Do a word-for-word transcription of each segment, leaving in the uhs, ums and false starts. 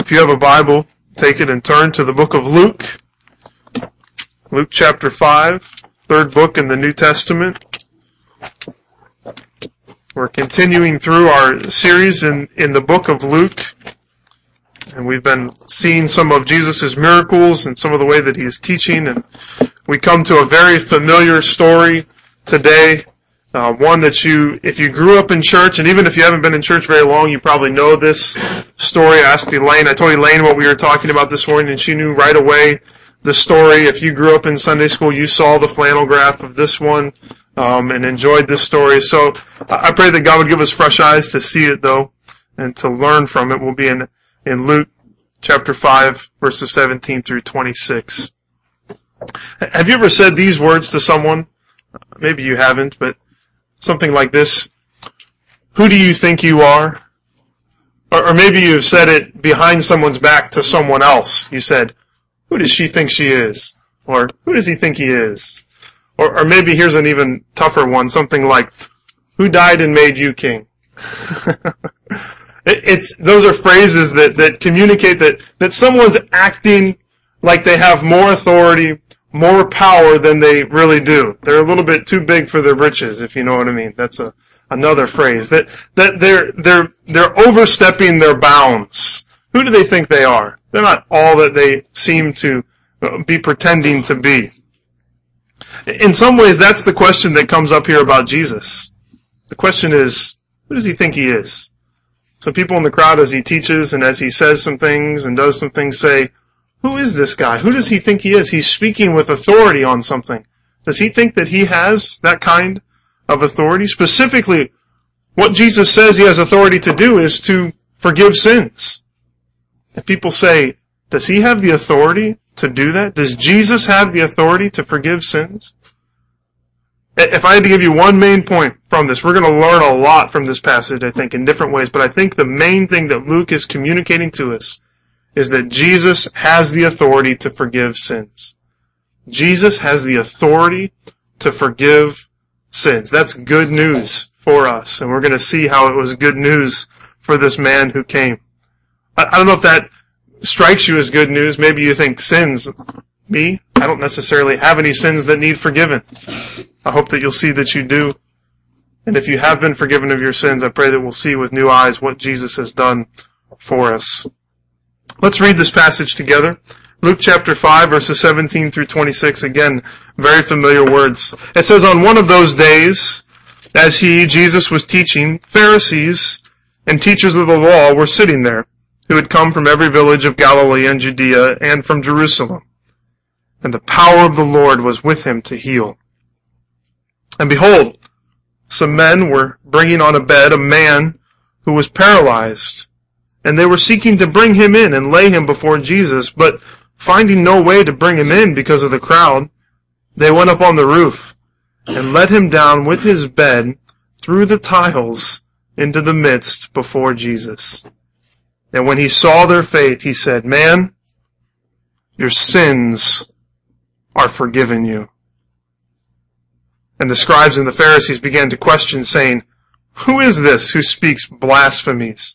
If you have a Bible, take it and turn to the book of Luke. Luke chapter five, third book in the New Testament. We're continuing through our series in, in the book of Luke. And we've been seeing some of Jesus' miracles and some of the way that he is teaching. And we come to a very familiar story today. Uh, one that you, if you grew up in church, and even if you haven't been in church very long, you probably know this story. I asked Elaine, I told Elaine what we were talking about this morning, and she knew right away the story. If you grew up in Sunday school, you saw the flannel graph of this one um, and enjoyed this story. So I pray that God would give us fresh eyes to see it, though, and to learn from it. We'll be in, in Luke chapter five, verses seventeen through twenty-six. Have you ever said these words to someone? Maybe you haven't, but something like this: who do you think you are? Or, or maybe you've said it behind someone's back to someone else. You said, who does she think she is? Or who does he think he is? Or, or maybe here's an even tougher one, something like, who died and made you king? it, it's those are phrases that, that communicate that, that someone's acting like they have more authority, more power than they really do. They're a little bit too big for their britches, if you know what I mean. That's a another phrase. That that they're they're they're overstepping their bounds. Who do they think they are? They're not all that they seem to be pretending to be. In some ways, that's the question that comes up here about Jesus. The question is, who does he think he is? Some people in the crowd, as he teaches and as he says some things and does some things, say, who is this guy? Who does he think he is? He's speaking with authority on something. Does he think that he has that kind of authority? Specifically, what Jesus says he has authority to do is to forgive sins. And people say, does he have the authority to do that? Does Jesus have the authority to forgive sins? If I had to give you one main point from this, we're going to learn a lot from this passage, I think, in different ways. But I think the main thing that Luke is communicating to us is that Jesus has the authority to forgive sins. Jesus has the authority to forgive sins. That's good news for us. And we're going to see how it was good news for this man who came. I don't know if that strikes you as good news. Maybe you think, sins, me? I don't necessarily have any sins that need forgiven. I hope that you'll see that you do. And if you have been forgiven of your sins, I pray that we'll see with new eyes what Jesus has done for us. Let's read this passage together. Luke chapter five, verses seventeen through twenty-six. Again, very familiar words. It says, on one of those days, as he, Jesus, was teaching, Pharisees and teachers of the law were sitting there, who had come from every village of Galilee and Judea and from Jerusalem. And the power of the Lord was with him to heal. And behold, some men were bringing on a bed a man who was paralyzed. And they were seeking to bring him in and lay him before Jesus, but finding no way to bring him in because of the crowd, they went up on the roof and let him down with his bed through the tiles into the midst before Jesus. And when he saw their faith, he said, man, your sins are forgiven you. And the scribes and the Pharisees began to question, saying, who is this who speaks blasphemies?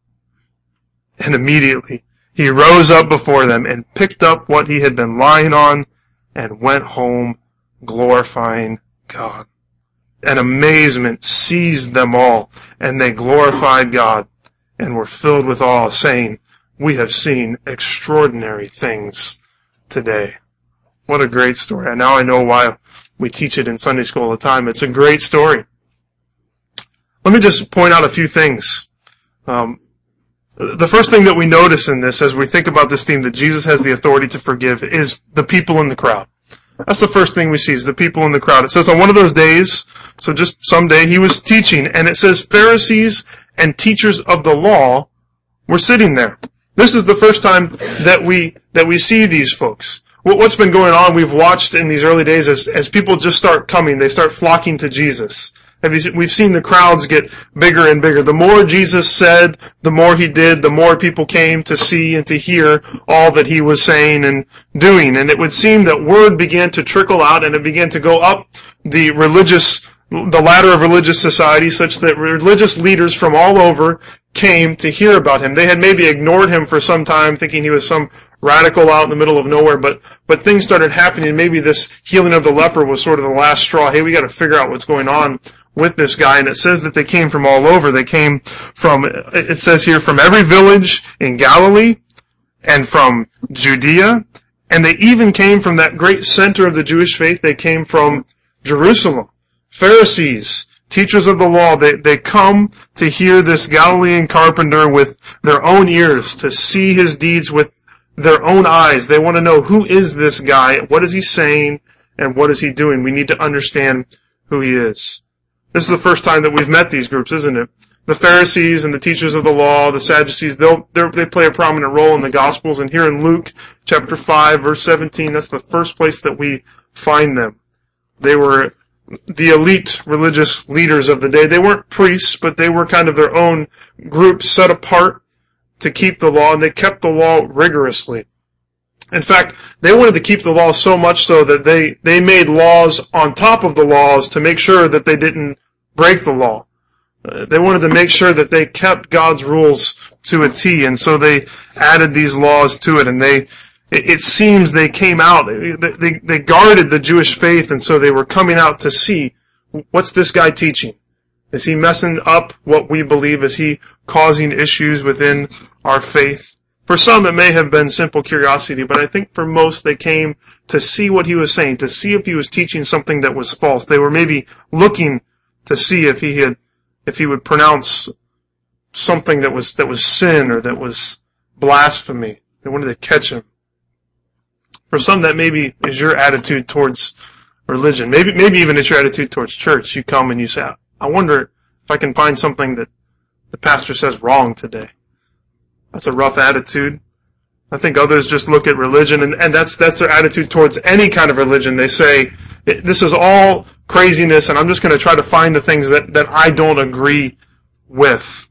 And immediately he rose up before them and picked up what he had been lying on and went home glorifying God. And amazement seized them all, and they glorified God and were filled with awe, saying, we have seen extraordinary things today. What a great story. And now I know why we teach it in Sunday school all the time. It's a great story. Let me just point out a few things. Um, The first thing that we notice in this, as we think about this theme that Jesus has the authority to forgive, is the people in the crowd. That's the first thing we see, is the people in the crowd. It says on one of those days, so just someday, he was teaching, and it says Pharisees and teachers of the law were sitting there. This is the first time that we that we see these folks. What, what's been going on, we've watched in these early days as, as people just start coming, they start flocking to Jesus. We've seen the crowds get bigger and bigger. The more Jesus said, the more he did, the more people came to see and to hear all that he was saying and doing. And it would seem that word began to trickle out, and it began to go up the religious, the ladder of religious society, such that religious leaders from all over came to hear about him. They had maybe ignored him for some time, thinking he was some radical out in the middle of nowhere, but but things started happening. Maybe this healing of the leper was sort of the last straw. Hey, we got to figure out what's going on with this guy. And it says that they came from all over. They came from, it says here, from every village in Galilee and from Judea, and they even came from that great center of the Jewish faith. They came from Jerusalem. Pharisees, teachers of the law, they, they come to hear this Galilean carpenter with their own ears, to see his deeds with their own eyes. They want to know, who is this guy? What is he saying? And what is he doing? We need to understand who he is. This is the first time that we've met these groups, isn't it? The Pharisees and the teachers of the law, the Sadducees, they'll, they play a prominent role in the Gospels. And here in Luke chapter five, verse seventeen, that's the first place that we find them. They were the elite religious leaders of the day. They weren't priests, but they were kind of their own group set apart to keep the law, and they kept the law rigorously. In fact, they wanted to keep the law so much so that they, they made laws on top of the laws to make sure that they didn't break the law. Uh, they wanted to make sure that they kept God's rules to a T, and so they added these laws to it, and they It seems they came out, they, they guarded the Jewish faith, and so they were coming out to see, what's this guy teaching? Is he messing up what we believe? Is he causing issues within our faith? For some, it may have been simple curiosity, but I think for most, they came to see what he was saying, to see if he was teaching something that was false. They were maybe looking to see if he had, if he would pronounce something that was, that was sin or that was blasphemy. They wanted to catch him. For some, that maybe is your attitude towards religion. Maybe maybe even it's your attitude towards church. You come and you say, I wonder if I can find something that the pastor says wrong today. That's a rough attitude. I think others just look at religion, and, and that's that's their attitude towards any kind of religion. They say, this is all craziness, and I'm just going to try to find the things that, that I don't agree with.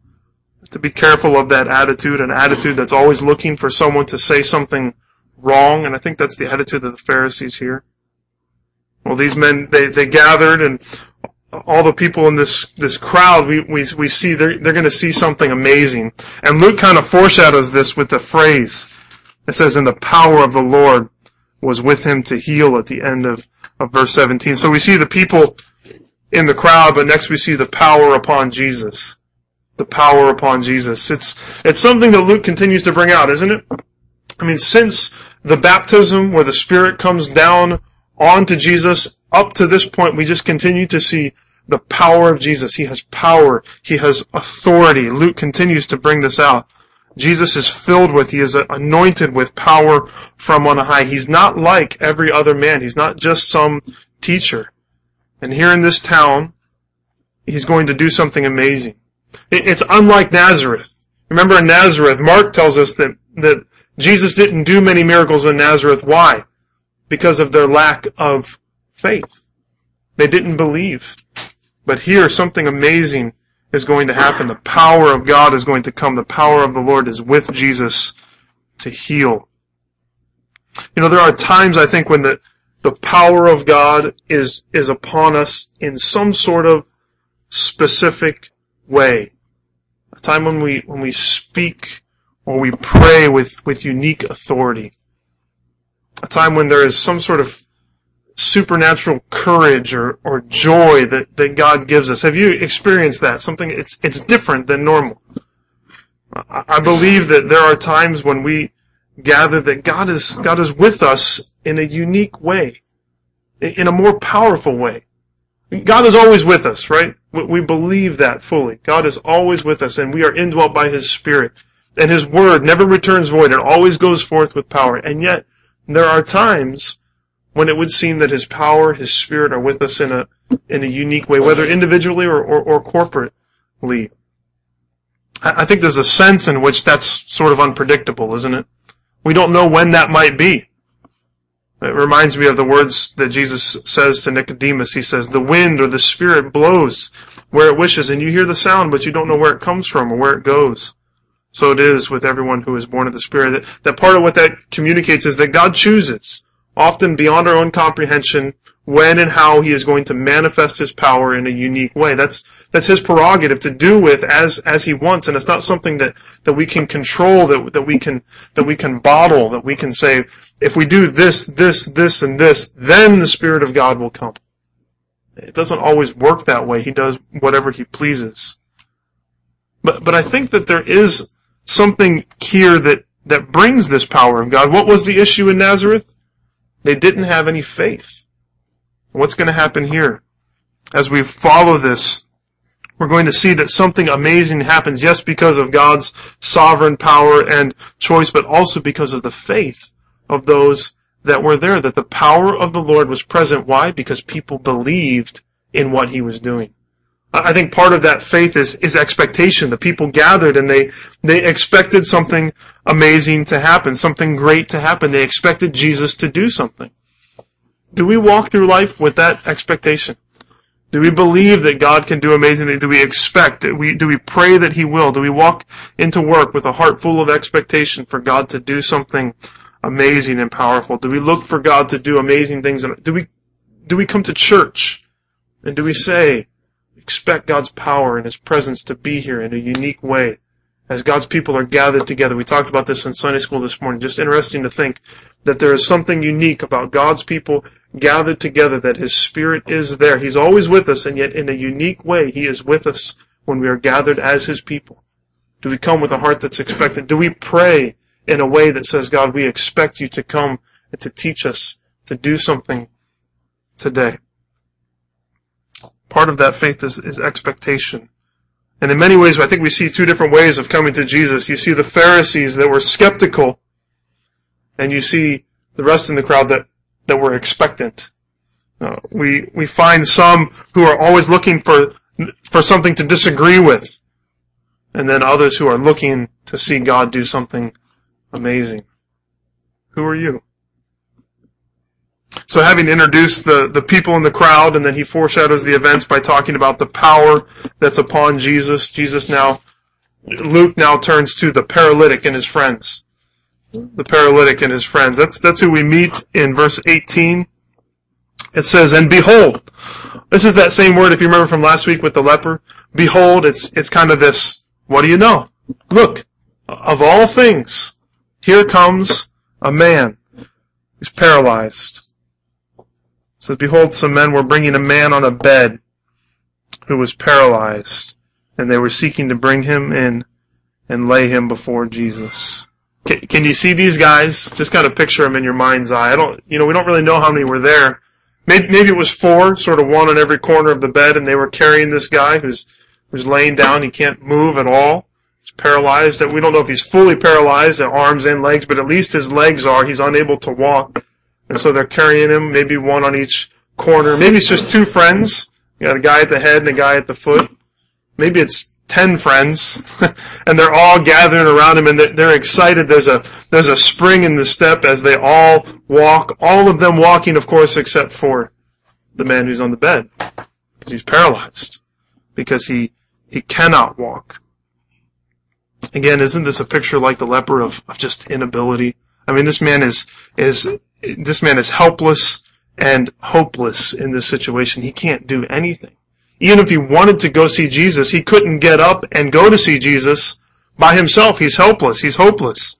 To be careful of that attitude, an attitude that's always looking for someone to say something wrong, and I think that's the attitude of the Pharisees here. Well, these men, they, they gathered, and all the people in this, this crowd, we, we, we see they're, they're going to see something amazing. And Luke kind of foreshadows this with the phrase. It says, and the power of the Lord was with him to heal at the end of, of verse seventeen. So we see the people in the crowd, but next we see the power upon Jesus. The power upon Jesus. It's, it's something that Luke continues to bring out, isn't it? I mean, since the baptism where the Spirit comes down onto Jesus, up to this point, we just continue to see the power of Jesus. He has power. He has authority. Luke continues to bring this out. Jesus is filled with, he is anointed with power from on high. He's not like every other man. He's not just some teacher. And here in this town, he's going to do something amazing. It's unlike Nazareth. Remember in Nazareth, Mark tells us that, that Jesus didn't do many miracles in Nazareth. Why? Because of their lack of faith. They didn't believe. But here, something amazing is going to happen. The power of God is going to come. The power of the Lord is with Jesus to heal. You know, there are times, I think, when the, the power of God is, is upon us in some sort of specific way. A time when we, when we speak or we pray with, with unique authority. A time when there is some sort of supernatural courage or, or joy that, that God gives us. Have you experienced that? Something, it's, it's different than normal. I, I believe that there are times when we gather that God is, God is with us in a unique way, in a more powerful way. God is always with us, right? We believe that fully. God is always with us, and we are indwelt by His Spirit. And His word never returns void. It always goes forth with power. And yet, there are times when it would seem that His power, His Spirit are with us in a in a unique way, whether individually or, or, or corporately. I think there's a sense in which that's sort of unpredictable, isn't it? We don't know when that might be. It reminds me of the words that Jesus says to Nicodemus. He says, the wind or the Spirit blows where it wishes, and you hear the sound, but you don't know where it comes from or where it goes. So it is with everyone who is born of the Spirit. That, that part of what that communicates is that God chooses, often beyond our own comprehension, when and how He is going to manifest His power in a unique way. That's that's His prerogative to do with as as He wants, and it's not something that, that we can control, that that we can that we can bottle, that we can say, if we do this, this, this, and this, then the Spirit of God will come. It doesn't always work that way. He does whatever He pleases. But but I think that there is something here that, that brings this power of God. What was the issue in Nazareth? They didn't have any faith. What's going to happen here? As we follow this, we're going to see that something amazing happens, yes, because of God's sovereign power and choice, but also because of the faith of those that were there, that the power of the Lord was present. Why? Because people believed in what He was doing. I think part of that faith is, is expectation. The people gathered and they, they expected something amazing to happen, something great to happen. They expected Jesus to do something. Do we walk through life with that expectation? Do we believe that God can do amazing things? Do we expect? Do we, do we pray that He will? Do we walk into work with a heart full of expectation for God to do something amazing and powerful? Do we look for God to do amazing things? Do we, do we come to church and do we say, expect God's power and His presence to be here in a unique way as God's people are gathered together? We talked about this in Sunday school this morning. Just interesting to think that there is something unique about God's people gathered together, that His Spirit is there. He's always with us, and yet in a unique way, He is with us when we are gathered as His people. Do we come with a heart that's expectant? Do we pray in a way that says, God, we expect You to come and to teach us to do something today? Part of that faith is, is expectation. And in many ways, I think we see two different ways of coming to Jesus. You see the Pharisees that were skeptical, and you see the rest in the crowd that, that were expectant. Uh, we we find some who are always looking for for something to disagree with, and then others who are looking to see God do something amazing. Who are you? So having introduced the, the people in the crowd, and then he foreshadows the events by talking about the power that's upon Jesus. Jesus now, Luke now turns to the paralytic and his friends. The paralytic and his friends. That's, that's who we meet in verse eighteen. It says, and behold, this is that same word, if you remember from last week with the leper. Behold, it's, it's kind of this, what do you know? Look, of all things, here comes a man who's paralyzed. It says, behold, some men were bringing a man on a bed who was paralyzed, and they were seeking to bring him in and lay him before Jesus. Can, can you see these guys? Just kind of picture them in your mind's eye. I don't, you know, we don't really know how many were there. Maybe, maybe it was four, sort of one on every corner of the bed, and they were carrying this guy who's who's laying down. He can't move at all. He's paralyzed. We don't know if he's fully paralyzed at arms and legs, but at least his legs are. He's unable to walk. And so they're carrying him, maybe one on each corner. Maybe it's just two friends. You got a guy at the head and a guy at the foot. Maybe it's ten friends. And they're all gathering around him, and they're excited. There's a there's a spring in the step as they all walk. All of them walking, of course, except for the man who's on the bed, because he's paralyzed, because he he cannot walk. Again, isn't this a picture like the leper of, of just inability? I mean, this man is is... This man is helpless and hopeless in this situation. He can't do anything. Even if he wanted to go see Jesus, he couldn't get up and go to see Jesus by himself. He's helpless. He's hopeless.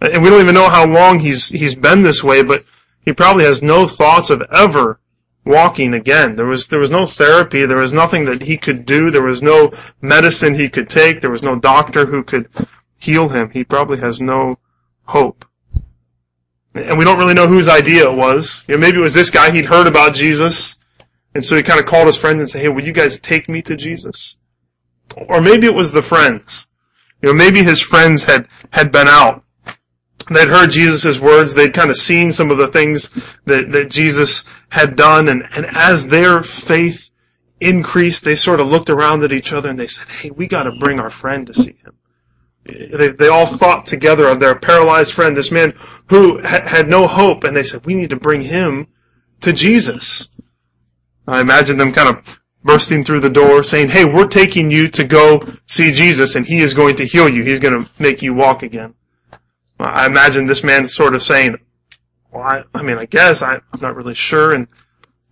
And we don't even know how long he's he's been this way, but he probably has no thoughts of ever walking again. There was there was no therapy. There was nothing that he could do. There was no medicine he could take. There was no doctor who could heal him. He probably has no hope. And we don't really know whose idea it was. You know, maybe it was this guy. He'd heard about Jesus. And so he kind of called his friends and said, hey, will you guys take me to Jesus? Or maybe it was the friends. You know, maybe his friends had, had been out. They'd heard Jesus' words. They'd kind of seen some of the things that, that Jesus had done. And, and as their faith increased, they sort of looked around at each other and they said, hey, we got to bring our friend to see him. They, they all thought together of their paralyzed friend, this man who ha- had no hope, and they said, we need to bring him to Jesus. I imagine them kind of bursting through the door saying, hey, we're taking you to go see Jesus, and he is going to heal you. He's going to make you walk again. I imagine this man sort of saying, well, I, I mean, I guess I, I'm not really sure, and,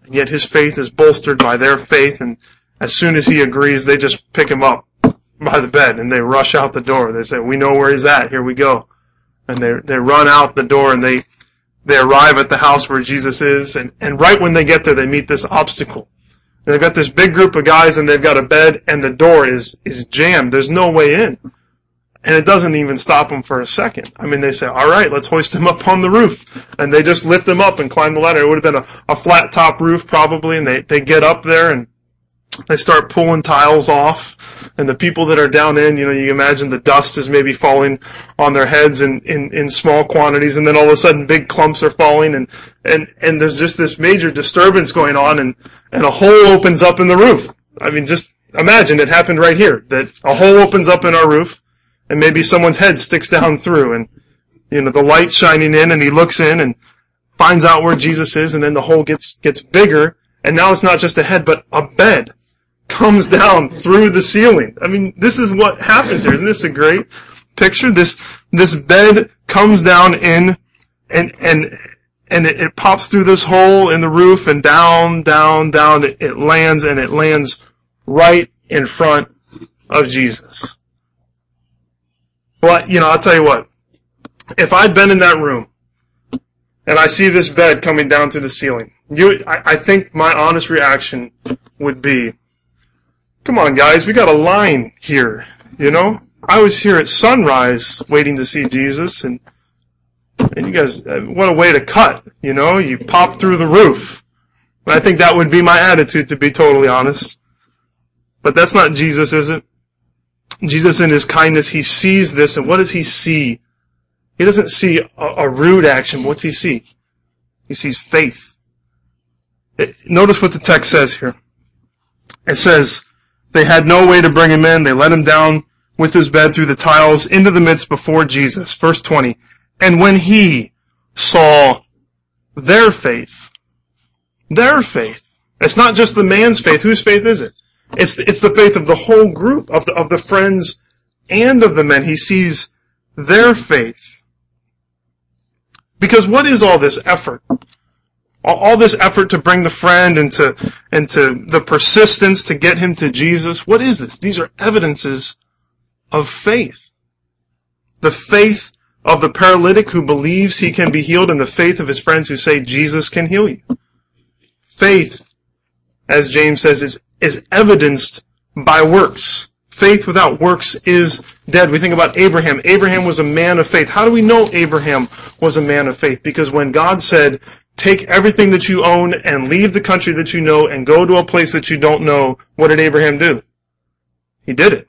and yet his faith is bolstered by their faith, and as soon as he agrees, they just pick him up by the bed, and they rush out the door. They say, we know where he's at, here we go. And they they run out the door, and they they arrive at the house where Jesus is, and, and right when they get there, they meet this obstacle. And they've got this big group of guys, and they've got a bed, and the door is, is jammed. There's no way in. And it doesn't even stop them for a second. I mean, they say, all right, let's hoist him up on the roof. And they just lift him up and climb the ladder. It would have been a, a flat top roof probably, and they, they get up there, and they start pulling tiles off, and the people that are down in, you know, you imagine the dust is maybe falling on their heads in, in, in small quantities, and then all of a sudden big clumps are falling, and, and, and there's just this major disturbance going on, and, and a hole opens up in the roof. I mean, just imagine it happened right here, that a hole opens up in our roof, and maybe someone's head sticks down through, and, you know, the light's shining in, and he looks in and finds out where Jesus is, and then the hole gets, gets bigger, and now it's not just a head, but a bed comes down through the ceiling. I mean, this is what happens here. Isn't this a great picture? This this bed comes down in, and and and it, it pops through this hole in the roof, and down, down, down, it, it lands, and it lands right in front of Jesus. Well, you know, I'll tell you what. If I'd been in that room, and I see this bed coming down through the ceiling, you, I, I think my honest reaction would be, come on, guys, we got a line here, you know? I was here at sunrise waiting to see Jesus, and and you guys, what a way to cut, you know? You pop through the roof. And I think that would be my attitude, to be totally honest. But that's not Jesus, is it? Jesus, in his kindness, he sees this, and what does he see? He doesn't see a, a rude action. What's he see? He sees faith. It, notice what the text says here. It says, they had no way to bring him in. They let him down with his bed through the tiles into the midst before Jesus. Verse twenty. And when he saw their faith, their faith. It's not just the man's faith. Whose faith is it? It's it's the faith of the whole group, of the, of the friends and of the men. He sees their faith. Because what is all this effort? All this effort to bring the friend and to, and to the persistence to get him to Jesus, what is this? These are evidences of faith. The faith of the paralytic who believes he can be healed, and the faith of his friends who say Jesus can heal you. Faith, as James says, is, is evidenced by works. Faith without works is dead. We think about Abraham. Abraham was a man of faith. How do we know Abraham was a man of faith? Because when God said, take everything that you own and leave the country that you know and go to a place that you don't know, what did Abraham do? He did it.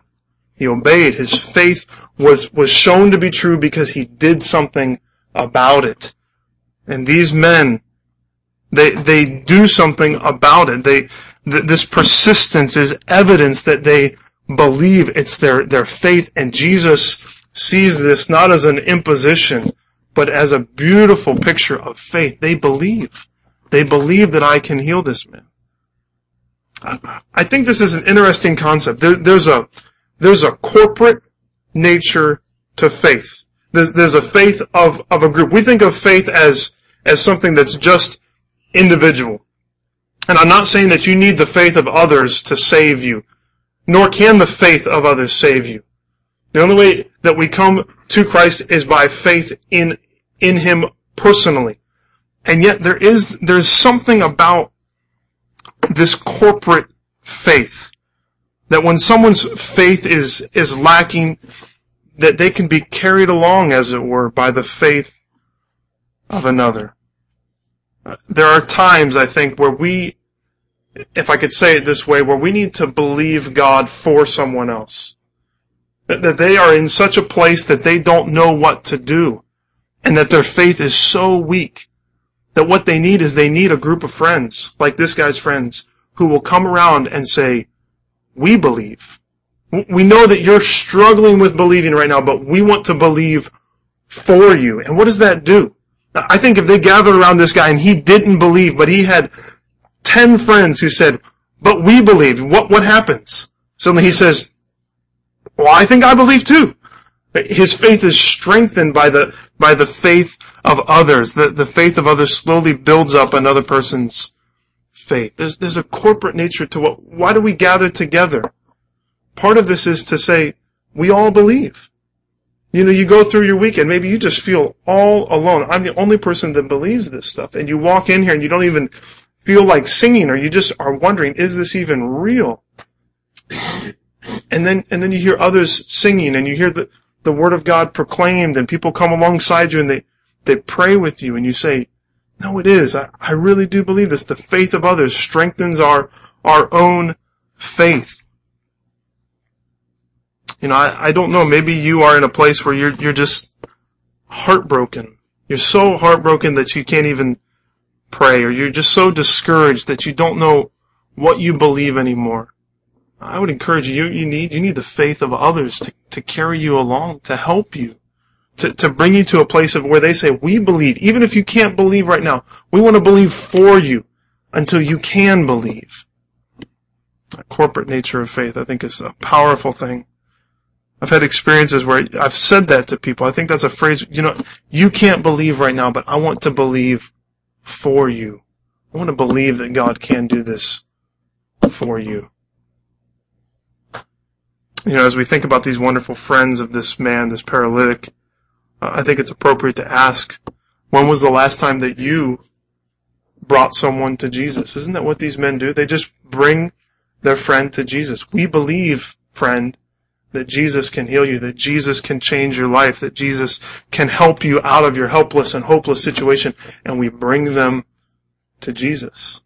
He obeyed. His faith was, was shown to be true because he did something about it. And these men, they, they do something about it. They, th- this persistence is evidence that they believe. It's their, their faith. And Jesus sees this not as an imposition, but as a beautiful picture of faith. They believe. They believe that I can heal this man. I think this is an interesting concept. There, there's a there's a corporate nature to faith. There's, there's a faith of, of a group. We think of faith as, as something that's just individual. And I'm not saying that you need the faith of others to save you, nor can the faith of others save you. The only way that we come to Christ is by faith in in him personally. And yet there is there's something about this corporate faith, that when someone's faith is is lacking, that they can be carried along, as it were, by the faith of another. There are times, I think, where we, if I could say it this way, where we need to believe God for someone else, that, that they are in such a place that they don't know what to do, and that their faith is so weak that what they need is they need a group of friends, like this guy's friends, who will come around and say, we believe. We know that you're struggling with believing right now, but we want to believe for you. And what does that do? I think if they gathered around this guy and he didn't believe, but he had ten friends who said, but we believe, what, what happens? Suddenly he says, well, I think I believe too. His faith is strengthened by the by the faith of others. The, the faith of others slowly builds up another person's faith. There's, there's a corporate nature to what, why do we gather together? Part of this is to say, we all believe. You know, you go through your weekend, maybe you just feel all alone. I'm the only person that believes this stuff. And you walk in here and you don't even feel like singing, or you just are wondering, is this even real? And then, and then you hear others singing, and you hear the, the Word of God proclaimed, and people come alongside you and they, they pray with you, and you say, no, it is. I, I really do believe this. The faith of others strengthens our, our own faith. You know, I, I don't know, maybe you are in a place where you're, you're just heartbroken. You're so heartbroken that you can't even pray, or you're just so discouraged that you don't know what you believe anymore. I would encourage you, you, you need, you need the faith of others to, to carry you along, to help you, to, to bring you to a place of where they say, we believe, even if you can't believe right now, we want to believe for you until you can believe. The corporate nature of faith, I think, is a powerful thing. I've had experiences where I've said that to people. I think that's a phrase, you know, you can't believe right now, but I want to believe for you. I want to believe that God can do this for you. You know, as we think about these wonderful friends of this man, this paralytic, uh, I think it's appropriate to ask, when was the last time that you brought someone to Jesus? Isn't that what these men do? They just bring their friend to Jesus. We believe, friend, that Jesus can heal you, that Jesus can change your life, that Jesus can help you out of your helpless and hopeless situation, and we bring them to Jesus.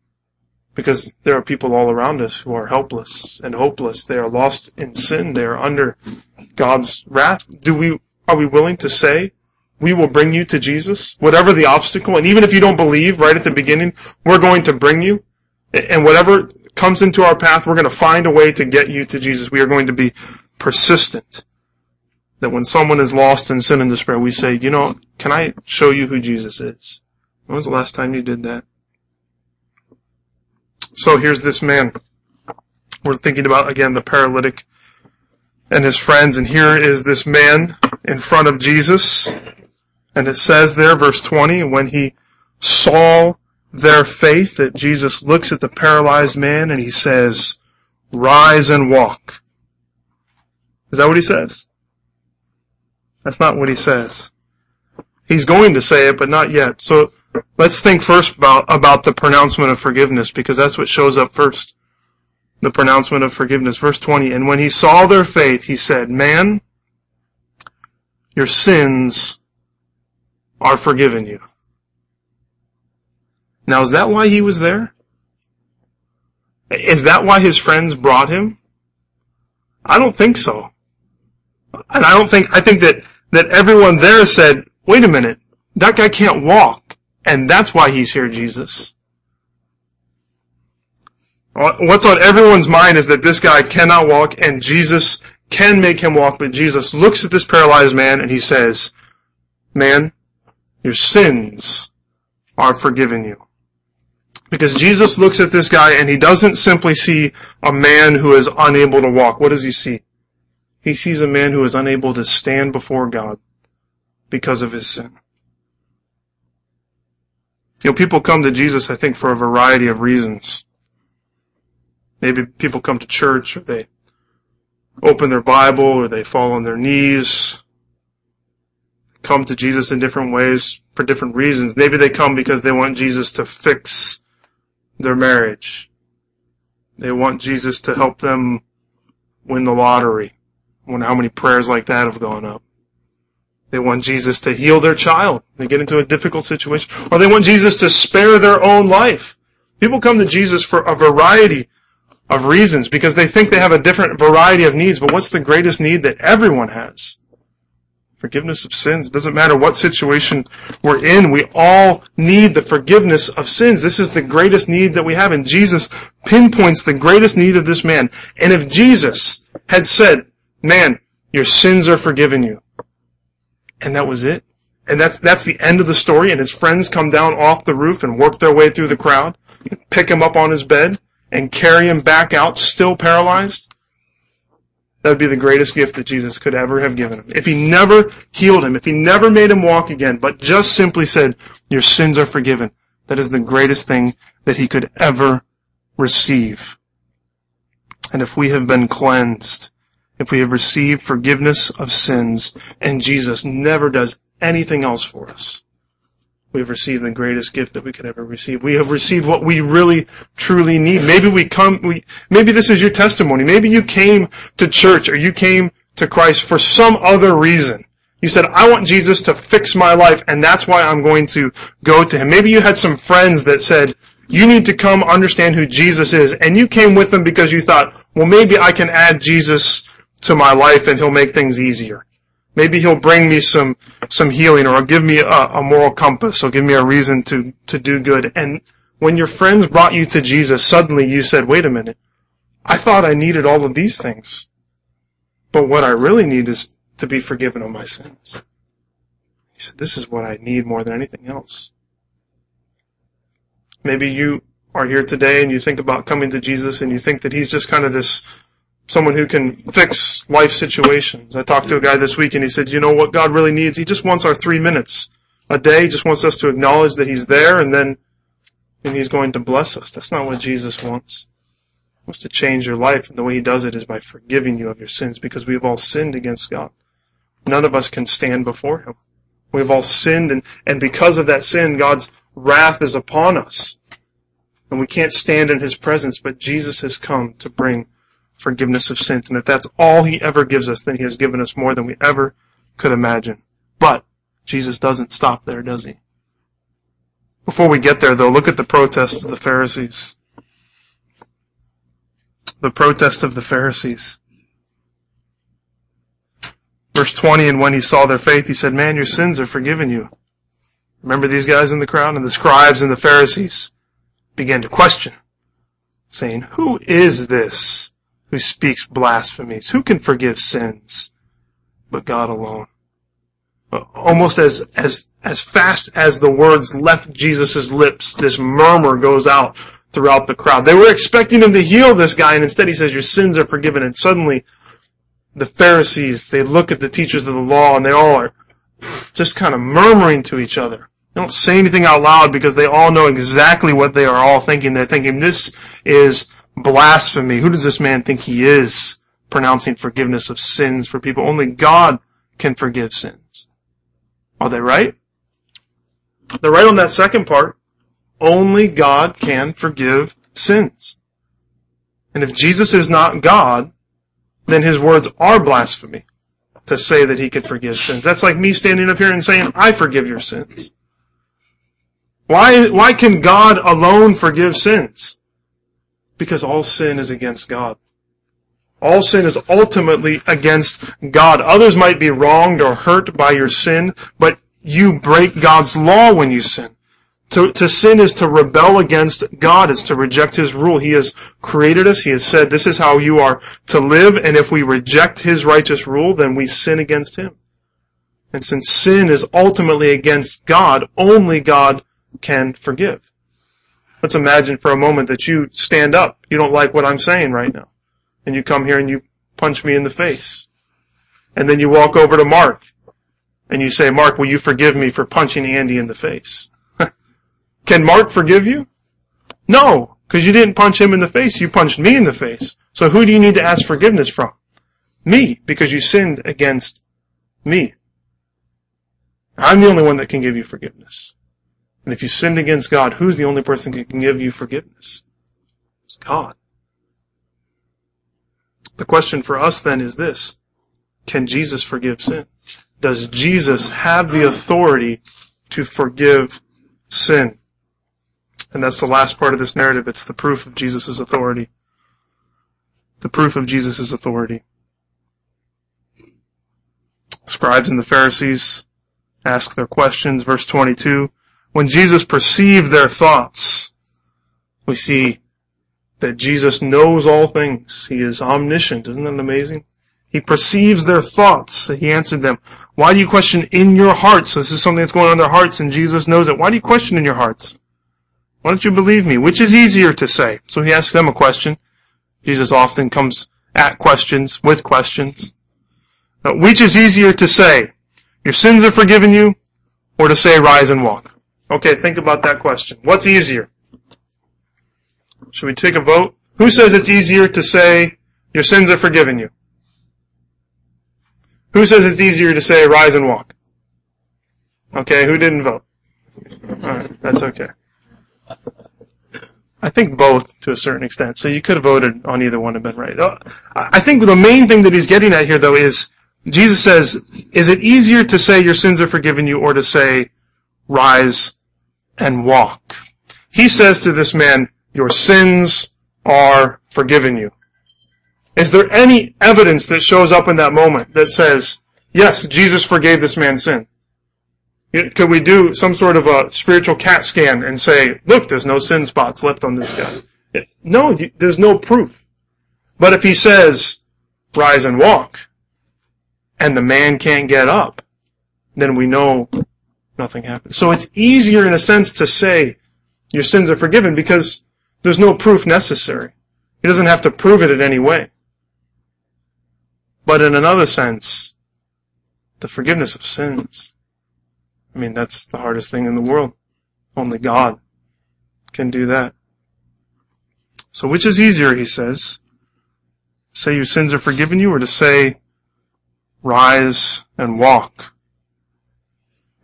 Because there are people all around us who are helpless and hopeless. They are lost in sin. They are under God's wrath. Do we, are we willing to say, we will bring you to Jesus, whatever the obstacle, and even if you don't believe right at the beginning, we're going to bring you, and whatever comes into our path, we're going to find a way to get you to Jesus. We are going to be persistent, that when someone is lost in sin and despair, we say, you know, can I show you who Jesus is? When was the last time you did that? So here's this man. We're thinking about, again, the paralytic and his friends, and here is this man in front of Jesus, and it says there, verse twenty, when he saw their faith, that Jesus looks at the paralyzed man and he says, rise and walk. Is that what he says? That's not what he says. He's going to say it, but not yet. So let's think first about, about the pronouncement of forgiveness, because that's what shows up first. The pronouncement of forgiveness. Verse twenty, and when he saw their faith, he said, man, your sins are forgiven you. Now, is that why he was there? Is that why his friends brought him? I don't think so. And I don't think, I think that, that everyone there said, wait a minute, that guy can't walk, and that's why he's here, Jesus. What's on everyone's mind is that this guy cannot walk, and Jesus can make him walk, but Jesus looks at this paralyzed man, and he says, man, your sins are forgiven you. Because Jesus looks at this guy and he doesn't simply see a man who is unable to walk. What does he see? He sees a man who is unable to stand before God because of his sin. You know, people come to Jesus, I think, for a variety of reasons. Maybe people come to church, or they open their Bible, or they fall on their knees. Come to Jesus in different ways for different reasons. Maybe they come because they want Jesus to fix their marriage. They want Jesus to help them win the lottery. I wonder how many prayers like that have gone up. They want Jesus to heal their child. They get into a difficult situation. Or they want Jesus to spare their own life. People come to Jesus for a variety of reasons because they think they have a different variety of needs. But what's the greatest need that everyone has? forgiveness of sins. It doesn't matter what situation we're in. We all need the forgiveness of sins. This is the greatest need that we have. And Jesus pinpoints the greatest need of this man. And if Jesus had said, man, your sins are forgiven you, and that was it, and that's that's the end of the story, and his friends come down off the roof and work their way through the crowd, pick him up on his bed, and carry him back out, still paralyzed, that would be the greatest gift that Jesus could ever have given him. If he never healed him, if he never made him walk again, but just simply said, your sins are forgiven, that is the greatest thing that he could ever receive. And if we have been cleansed, if we have received forgiveness of sins, and Jesus never does anything else for us, we have received the greatest gift that we could ever receive. We have received what we really, truly need. Maybe we come, we, maybe this is your testimony. Maybe you came to church or you came to Christ for some other reason. You said, I want Jesus to fix my life, and that's why I'm going to go to him. Maybe you had some friends that said, you need to come understand who Jesus is, and you came with them because you thought, well, maybe I can add Jesus to my life and he'll make things easier. Maybe he'll bring me some, some healing, or he'll give me a, a moral compass. He'll give me a reason to, to do good. And when your friends brought you to Jesus, suddenly you said, wait a minute, I thought I needed all of these things, but what I really need is to be forgiven of my sins. He said, this is what I need more than anything else. Maybe you are here today and you think about coming to Jesus and you think that he's just kind of this someone who can fix life situations. I talked to a guy this week and he said, you know what God really needs? He just wants our three minutes a day. He just wants us to acknowledge that he's there, and then and he's going to bless us. That's not what Jesus wants. He wants to change your life, and the way he does it is by forgiving you of your sins, because we've all sinned against God. None of us can stand before him. We've all sinned, and, and because of that sin, God's wrath is upon us, and we can't stand in his presence, but Jesus has come to bring forgiveness of sins. And if that's all he ever gives us, then he has given us more than we ever could imagine. But Jesus doesn't stop there, does he? Before we get there, though, look at the protests of the Pharisees. The protest of the Pharisees. Verse twenty, and when he saw their faith, he said, man, your sins are forgiven you. Remember these guys in the crowd? And the scribes and the Pharisees began to question, saying, who is this who speaks blasphemies? Who can forgive sins but God alone? Almost as, as, as fast as the words left Jesus' lips, this murmur goes out throughout the crowd. They were expecting him to heal this guy, and instead he says, your sins are forgiven. And suddenly the Pharisees, they look at the teachers of the law, and they all are just kind of murmuring to each other. They don't say anything out loud because they all know exactly what they are all thinking. They're thinking, this is blasphemy. Who does this man think he is, pronouncing forgiveness of sins for people? Only God can forgive sins. Are they right? They're right on that second part. Only God can forgive sins. And if Jesus is not God, then his words are blasphemy to say that he could forgive sins. That's like me standing up here and saying, I forgive your sins. Why, why can God alone forgive sins? Because all sin is against God. All sin is ultimately against God. Others might be wronged or hurt by your sin, but you break God's law when you sin. To, to sin is to rebel against God. It's to reject his rule. He has created us. He has said, this is how you are to live. And if we reject his righteous rule, then we sin against him. And since sin is ultimately against God, only God can forgive. Let's imagine for a moment that you stand up. You don't like what I'm saying right now. And you come here and you punch me in the face. And then you walk over to Mark. And you say, Mark, will you forgive me for punching Andy in the face? Can Mark forgive you? No, because you didn't punch him in the face. You punched me in the face. So who do you need to ask forgiveness from? Me, because you sinned against me. I'm the only one that can give you forgiveness. And if you sinned against God, who's the only person who can give you forgiveness? It's God. The question for us then is this. Can Jesus forgive sin? Does Jesus have the authority to forgive sin? And that's the last part of this narrative. It's the proof of Jesus' authority. The proof of Jesus' authority. scribes and the Pharisees ask their questions. Verse twenty-two, when Jesus perceived their thoughts, we see that Jesus knows all things. He is omniscient. Isn't that amazing? He perceives their thoughts. He answered them, why do you question in your hearts? So this is something that's going on in their hearts, and Jesus knows it. Why do you question in your hearts? Why don't you believe me? Which is easier to say? So he asks them a question. Jesus often comes at questions with questions. Now, which is easier to say, your sins are forgiven you, or to say, rise and walk? Okay, think about that question. What's easier? Should we take a vote? Who says it's easier to say, your sins are forgiven you? Who says it's easier to say, rise and walk? Okay, who didn't vote? Alright, that's okay. I think both to a certain extent. So you could have voted on either one and been right. I think the main thing that he's getting at here, though, is Jesus says, is it easier to say your sins are forgiven you or to say, rise and walk? He says to this man, your sins are forgiven you. Is there any evidence that shows up in that moment that says, yes, Jesus forgave this man's sin? Could we do some sort of a spiritual CAT scan and say, look, there's no sin spots left on this guy? No, there's no proof. But if he says, rise and walk, and the man can't get up, then we know nothing happened. So it's easier in a sense to say your sins are forgiven because there's no proof necessary. He doesn't have to prove it in any way. But in another sense, the forgiveness of sins, I mean, that's the hardest thing in the world. Only God can do that. So which is easier, he says, say your sins are forgiven you, or to say, rise and walk?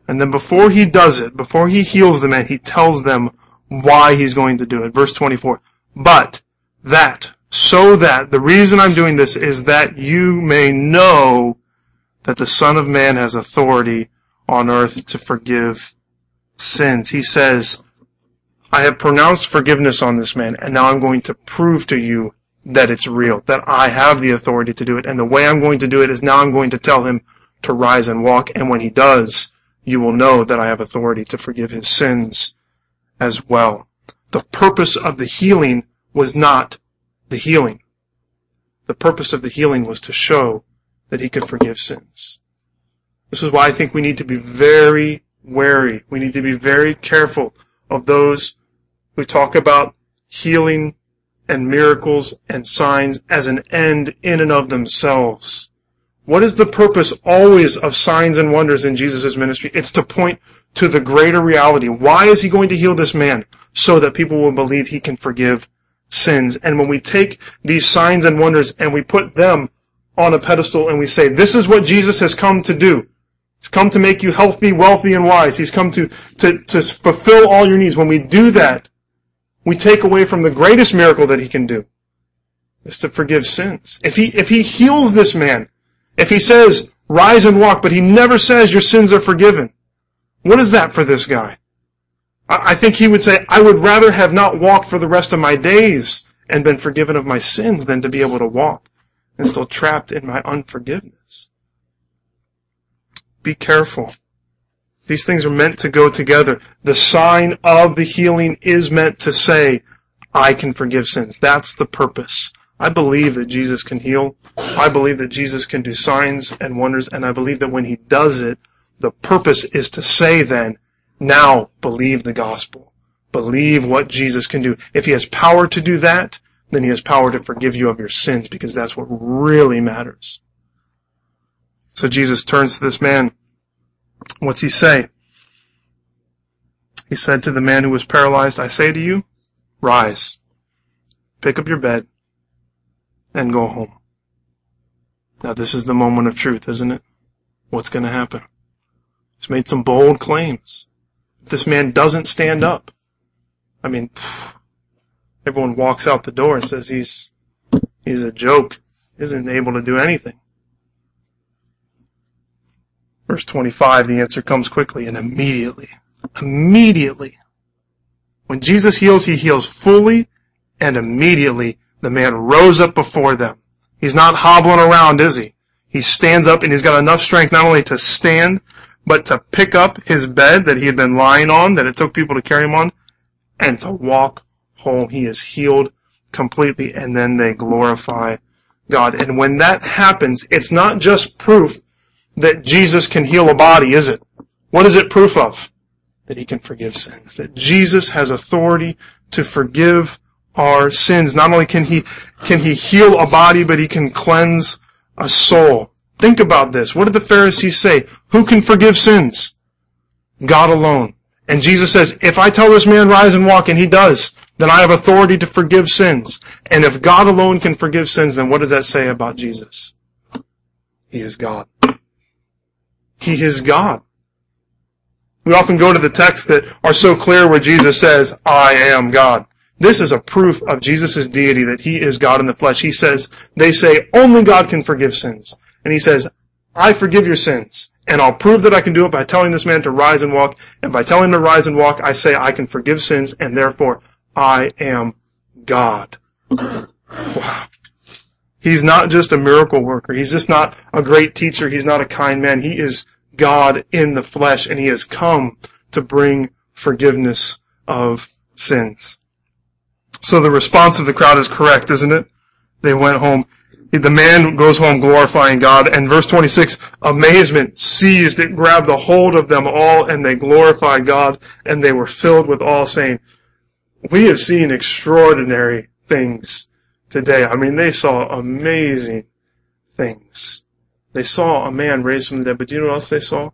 And then before he does it, before he heals the man, he tells them why he's going to do it. Verse twenty-four, but that, so that, the reason I'm doing this is that you may know that the Son of Man has authority on earth to forgive sins. He says, I have pronounced forgiveness on this man, and now I'm going to prove to you that it's real, that I have the authority to do it. And the way I'm going to do it is now I'm going to tell him to rise and walk, and when he does, you will know that I have authority to forgive his sins as well. The purpose of the healing was not the healing. The purpose of the healing was to show that he could forgive sins. This is why I think we need to be very wary. We need to be very careful of those who talk about healing and miracles and signs as an end in and of themselves. What is the purpose always of signs and wonders in Jesus' ministry? It's to point to the greater reality. Why is he going to heal this man? So that people will believe he can forgive sins. And when we take these signs and wonders and we put them on a pedestal and we say, this is what Jesus has come to do. He's come to make you healthy, wealthy, and wise. He's come to, to, to fulfill all your needs. When we do that, we take away from the greatest miracle that he can do, is to forgive sins. If he, if he heals this man, if he says, rise and walk, but he never says your sins are forgiven, what is that for this guy? I, I think he would say, I would rather have not walked for the rest of my days and been forgiven of my sins than to be able to walk and still trapped in my unforgiveness. Be careful. These things are meant to go together. The sign of the healing is meant to say, I can forgive sins. That's the purpose. I believe that Jesus can heal. I believe that Jesus can do signs and wonders, and I believe that when he does it, the purpose is to say then, now believe the gospel. Believe what Jesus can do. If he has power to do that, then he has power to forgive you of your sins, because that's what really matters. So Jesus turns to this man. What's he say? He said to the man who was paralyzed, I say to you, rise, pick up your bed, and go home. Now this is the moment of truth, isn't it? What's going to happen? He's made some bold claims. If this man doesn't stand up, I mean... Phew, everyone walks out the door and says he's he's a joke, isn't able to do anything. Verse twenty-five, the answer comes quickly and immediately. Immediately. When Jesus heals, he heals fully, and immediately the man rose up before them. He's not hobbling around, is he? He stands up, and he's got enough strength not only to stand, but to pick up his bed that he had been lying on, that it took people to carry him on, and to walk home. He is healed completely, and then they glorify God. And when that happens, it's not just proof that Jesus can heal a body, is it? What is it proof of? That he can forgive sins, that Jesus has authority to forgive our sins. Not only can he can he heal a body, but he can cleanse a soul. Think about this. What did the Pharisees say? Who can forgive sins? God alone. And Jesus says, if I tell this man, rise and walk, and he does, then I have authority to forgive sins. And if God alone can forgive sins, then what does that say about Jesus? He is God. He is God. We often go to the texts that are so clear where Jesus says, I am God. This is a proof of Jesus' deity, that he is God in the flesh. He says, they say, only God can forgive sins. And he says, I forgive your sins. And I'll prove that I can do it by telling this man to rise and walk. And by telling him to rise and walk, I say I can forgive sins, and therefore I am God. Wow. He's not just a miracle worker. He's just not a great teacher. He's not a kind man. He is God in the flesh, and he has come to bring forgiveness of sins. So the response of the crowd is correct, isn't it? They went home. The man goes home glorifying God. And verse twenty-six, amazement seized, it grabbed a hold of them all, and they glorified God, and they were filled with awe, saying, we have seen extraordinary things today. I mean, they saw amazing things. They saw a man raised from the dead, but do you know what else they saw?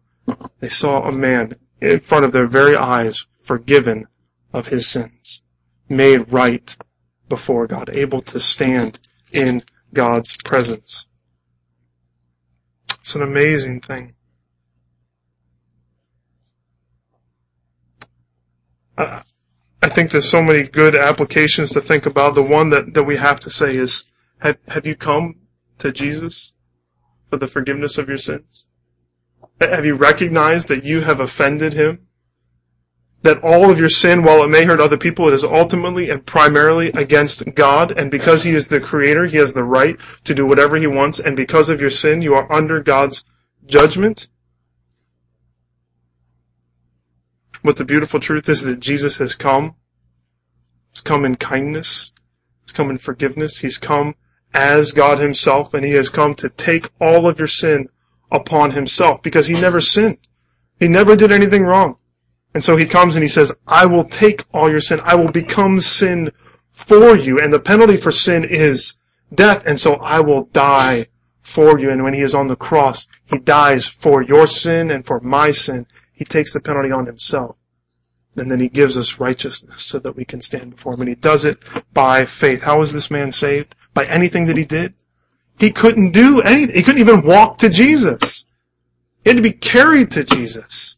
They saw a man in front of their very eyes forgiven of his sins, made right before God, able to stand in God's presence. It's an amazing thing. I, I think there's so many good applications to think about. The one that, that we have to say is, have, have you come to Jesus for the forgiveness of your sins? Have you recognized that you have offended him? That all of your sin, while it may hurt other people, it is ultimately and primarily against God. And because he is the creator, he has the right to do whatever he wants. And because of your sin, you are under God's judgment. But the beautiful truth is that Jesus has come. He's come in kindness. He's come in forgiveness. He's come as God himself. And he has come to take all of your sin upon himself, because he never sinned. He never did anything wrong. And so he comes and he says, I will take all your sin. I will become sin for you. And the penalty for sin is death. And so I will die for you. And when he is on the cross, he dies for your sin and for my sin. He takes the penalty on himself. And then he gives us righteousness so that we can stand before him. And he does it by faith. How was this man saved? By anything that he did? He couldn't do anything. He couldn't even walk to Jesus. He had to be carried to Jesus.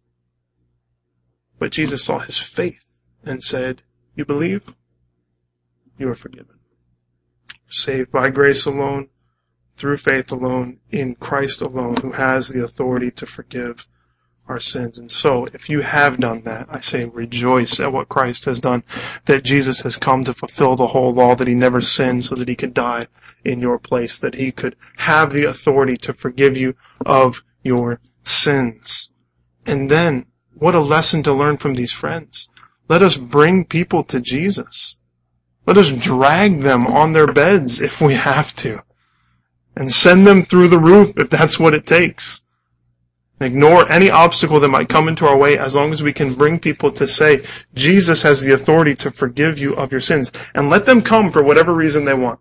But Jesus saw his faith and said, you believe? You are forgiven. Saved by grace alone, through faith alone, in Christ alone, who has the authority to forgive our sins. And so, if you have done that, I say rejoice at what Christ has done, that Jesus has come to fulfill the whole law, that he never sinned so that he could die in your place, that he could have the authority to forgive you of your sins. And then, what a lesson to learn from these friends. Let us bring people to Jesus. Let us drag them on their beds if we have to. And send them through the roof if that's what it takes. Ignore any obstacle that might come into our way, as long as we can bring people to say, Jesus has the authority to forgive you of your sins. And let them come for whatever reason they want.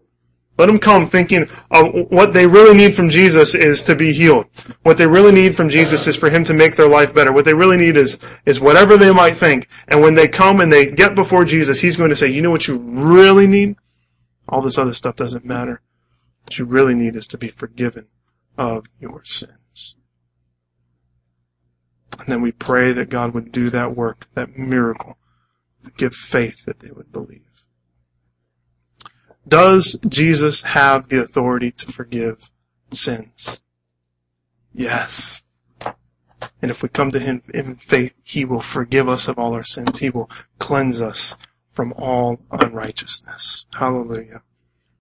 Let them come thinking, uh, what they really need from Jesus is to be healed. What they really need from Jesus is for him to make their life better. What they really need is, is whatever they might think. And when they come and they get before Jesus, he's going to say, you know what you really need? All this other stuff doesn't matter. What you really need is to be forgiven of your sins. And then we pray that God would do that work, that miracle, give faith that they would believe. Does Jesus have the authority to forgive sins? Yes. And if we come to him in faith, he will forgive us of all our sins. He will cleanse us from all unrighteousness. Hallelujah.